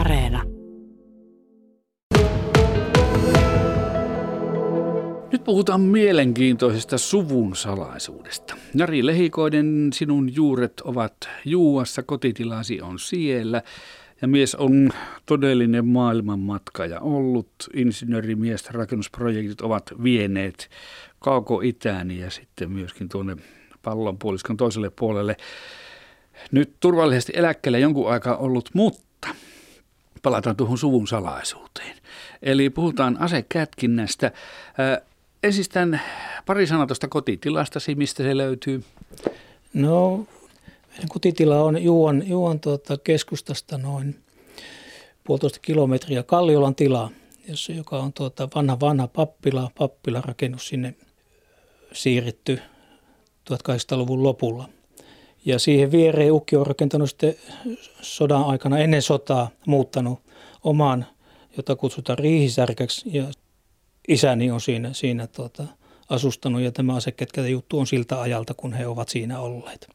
Areena. Nyt puhutaan mielenkiintoisesta suvun salaisuudesta. Jari Lehikoinen, sinun juuret ovat Juuassa, kotitilasi on siellä. Ja mies on todellinen maailmanmatkaja ollut. Insinöörimies, rakennusprojektit ovat vieneet kauko-itään ja sitten myöskin tuonne pallonpuoliskon toiselle puolelle. Nyt turvallisesti eläkkeellä jonkun aikaa ollut, mutta palataan tuohon suvun salaisuuteen. Eli puhutaan asekätkinnästä. Ensistään pari sanaa tuosta kotitilastasi, mistä se löytyy? No, meidän kotitila on Juuan keskustasta noin 1,5 kilometriä Kalliolan tila, joka on vanha pappilarakennus, sinne siirretty 1800-luvun lopulla. Ja siihen viereen ukki on rakentanut sitten sodan aikana, ennen sotaa, muuttanut oman, jota kutsutaan Riihisärkäksi, ja isäni on siinä asustanut, ja tämä asekätkentä juttu on siltä ajalta, kun he ovat siinä olleet.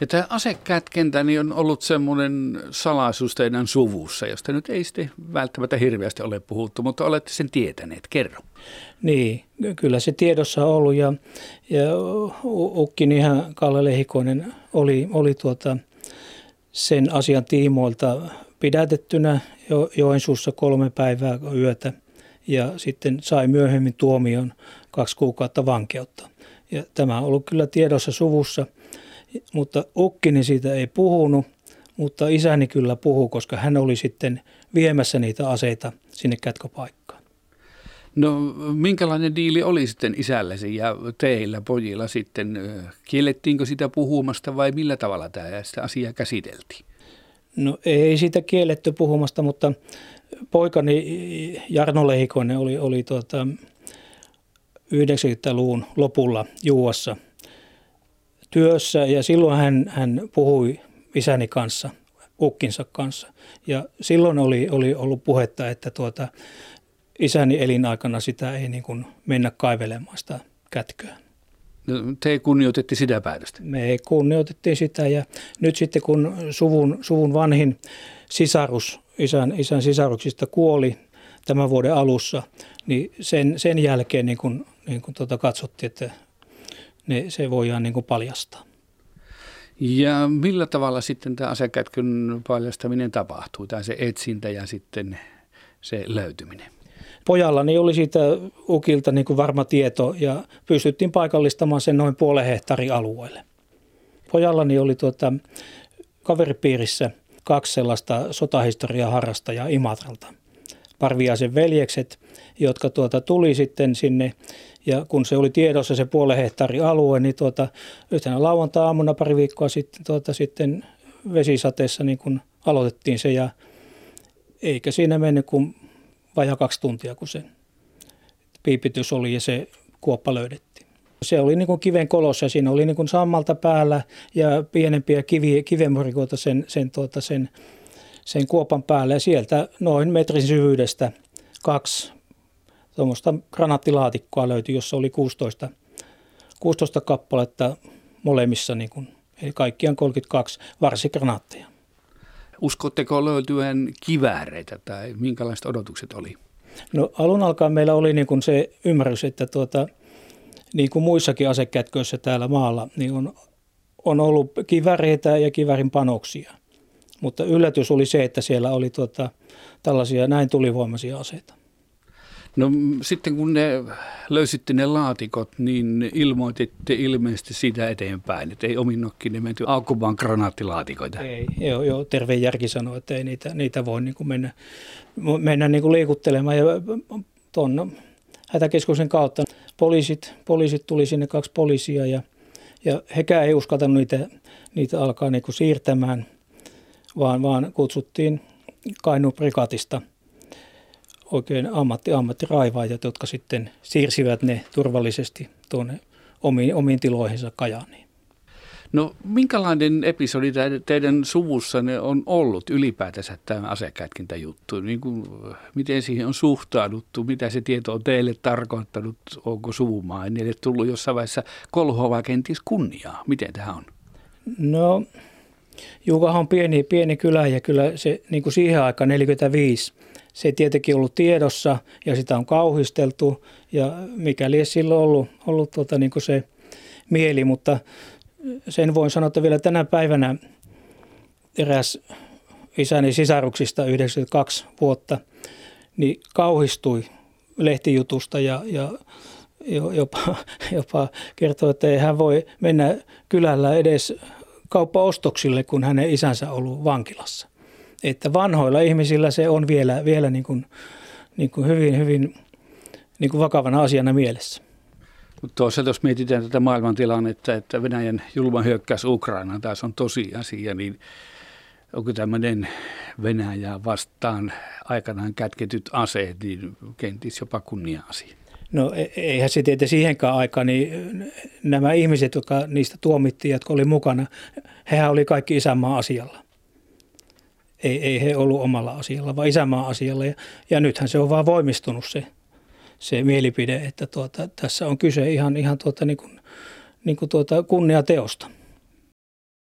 Ja tämä asekätkentä niin on ollut semmoinen salaisuus teidän suvussa, josta nyt ei sitten välttämättä hirveästi ole puhuttu, mutta olette sen tietäneet. Kerro. Niin, kyllä se tiedossa on ollut ja ukki, niin ihan Kalle Lehikoinen, oli sen asian tiimoilta pidätettynä Joensuussa 3 päivää yötä ja sitten sai myöhemmin tuomion 2 kuukautta vankeutta. Ja tämä on ollut kyllä tiedossa suvussa. Mutta ukkini siitä ei puhunut, mutta isäni kyllä puhui, koska hän oli sitten viemässä niitä aseita sinne kätköpaikkaan. No, minkälainen diili oli sitten isällesi ja teillä pojilla sitten? Kiellettiinkö sitä puhumasta vai millä tavalla sitä asiaa käsiteltiin? No, ei sitä kielletty puhumasta, mutta poikani Jarno Lehikoinen oli 90-luvun lopulla Juuassa työssä, ja silloin hän puhui isäni kanssa, ukkinsa kanssa. Ja silloin oli ollut puhetta, että isäni elinaikana sitä ei niin kuin mennä kaivelemaan sitä kätköä. No, te kunnioitettiin sitä päätöstä? Me kunnioitettiin sitä, ja nyt sitten kun suvun vanhin sisarus, isän sisaruksista kuoli tämän vuoden alussa, niin sen jälkeen niin kuin katsottiin, että se voidaan niin kuin paljastaa. Ja millä tavalla sitten tämä asekätkyn paljastaminen tapahtuu, tai se etsintä ja sitten se löytyminen? Pojallani oli siitä ukilta niin kuin varma tieto, ja pystyttiin paikallistamaan sen noin 0,5 hehtaarin alueelle. Pojallani oli kaveripiirissä 2 sellaista sotahistorian harrastajaa Imatralta. Parviaisen veljekset, jotka tuli sitten sinne, ja kun se oli tiedossa se 0,5 hehtaarin alue, niin yhtenä lauantai-aamuna pari viikkoa sitten, sitten vesisateessa niin kun aloitettiin se, ja eikä siinä mennyt kuin vajaa 2 tuntia, kun se piipitys oli ja se kuoppa löydettiin. Se oli niin kuin kiven kolossa, ja siinä oli niin kuin sammalta päällä ja pienempiä kivenmurikoita sen kuopan päälle, ja sieltä noin metrin syvyydestä 2 tuommoista granaattilaatikkoa löytyi, jossa oli 16 kappaletta molemmissa, niin kuin, eli kaikkiaan 32 varsikranaatteja. Uskotteko löytyvän kivääreitä tai minkälaiset odotukset oli? No, alun alkaen meillä oli niin kuin se ymmärrys, että niin kuin muissakin asekätköissä täällä maalla, niin on ollut kivääreitä ja kiväärin panoksia. Mutta yllätys oli se, että siellä oli tällaisia näin tulivoimaisia aseita. No, sitten kun löysitte ne laatikot, niin ilmoititte ilmeisesti siitä eteenpäin, että ei ominokki ne menty aukkumaan granaattilaatikoita. Ei, joo, terve järki sanoi, että ei niitä voi niin kuin mennä niin kuin liikuttelemaan. Ja tuon hätäkeskuksen kautta poliisit tuli sinne, 2 poliisia, ja hekään ei uskaltanut niitä alkaa niin kuin siirtämään. Vaan kutsuttiin Kainuun prikaatista oikein ammattiraivaajat, jotka sitten siirsivät ne turvallisesti tuonne omiin tiloihinsa Kajaaniin. No, minkälainen episodi teidän suvussanne on ollut ylipäätänsä tämä asekätkintäjuttu? Niin kuin, miten siihen on suhtauduttu? Mitä se tieto on teille tarkoittanut? Onko suvumainille tullut jossain vaiheessa kolhoa vai kenties kunniaa? Miten tämä on? No, Juukahan on pieni kylä ja kyllä se niin kuin siihen aikaan 45. Se ei tietenkin ollut tiedossa ja sitä on kauhisteltu ja mikäli ei silloin ollut niin kuin se mieli, mutta sen voin sanoa, että vielä tänä päivänä eräs isäni sisaruksista 92 vuotta niin kauhistui lehtijutusta ja jopa kertoi, että ei hän voi mennä kylällä edes kauppaostoksille, kun hänen isänsä ollut vankilassa. Että vanhoilla ihmisillä se on vielä niin kuin hyvin niin kuin vakavana asiana mielessä. Toisaalta jos mietitään tätä maailmantilannetta, että Venäjän julma hyökkäys Ukrainaan taas on tosiasia, niin onko tämmöinen Venäjää vastaan aikanaan kätketyt aseet niin kenties jopa kunnia-asia? No eihän se tietä siihenkään aikaan, niin nämä ihmiset, jotka niistä tuomittiin, jotka oli mukana, hehän oli kaikki isänmaan asialla. Ei he ollut omalla asialla, vaan isänmaan asialla. Ja nythän se on vaan voimistunut se mielipide, että tässä on kyse ihan niin kuin kunniateosta.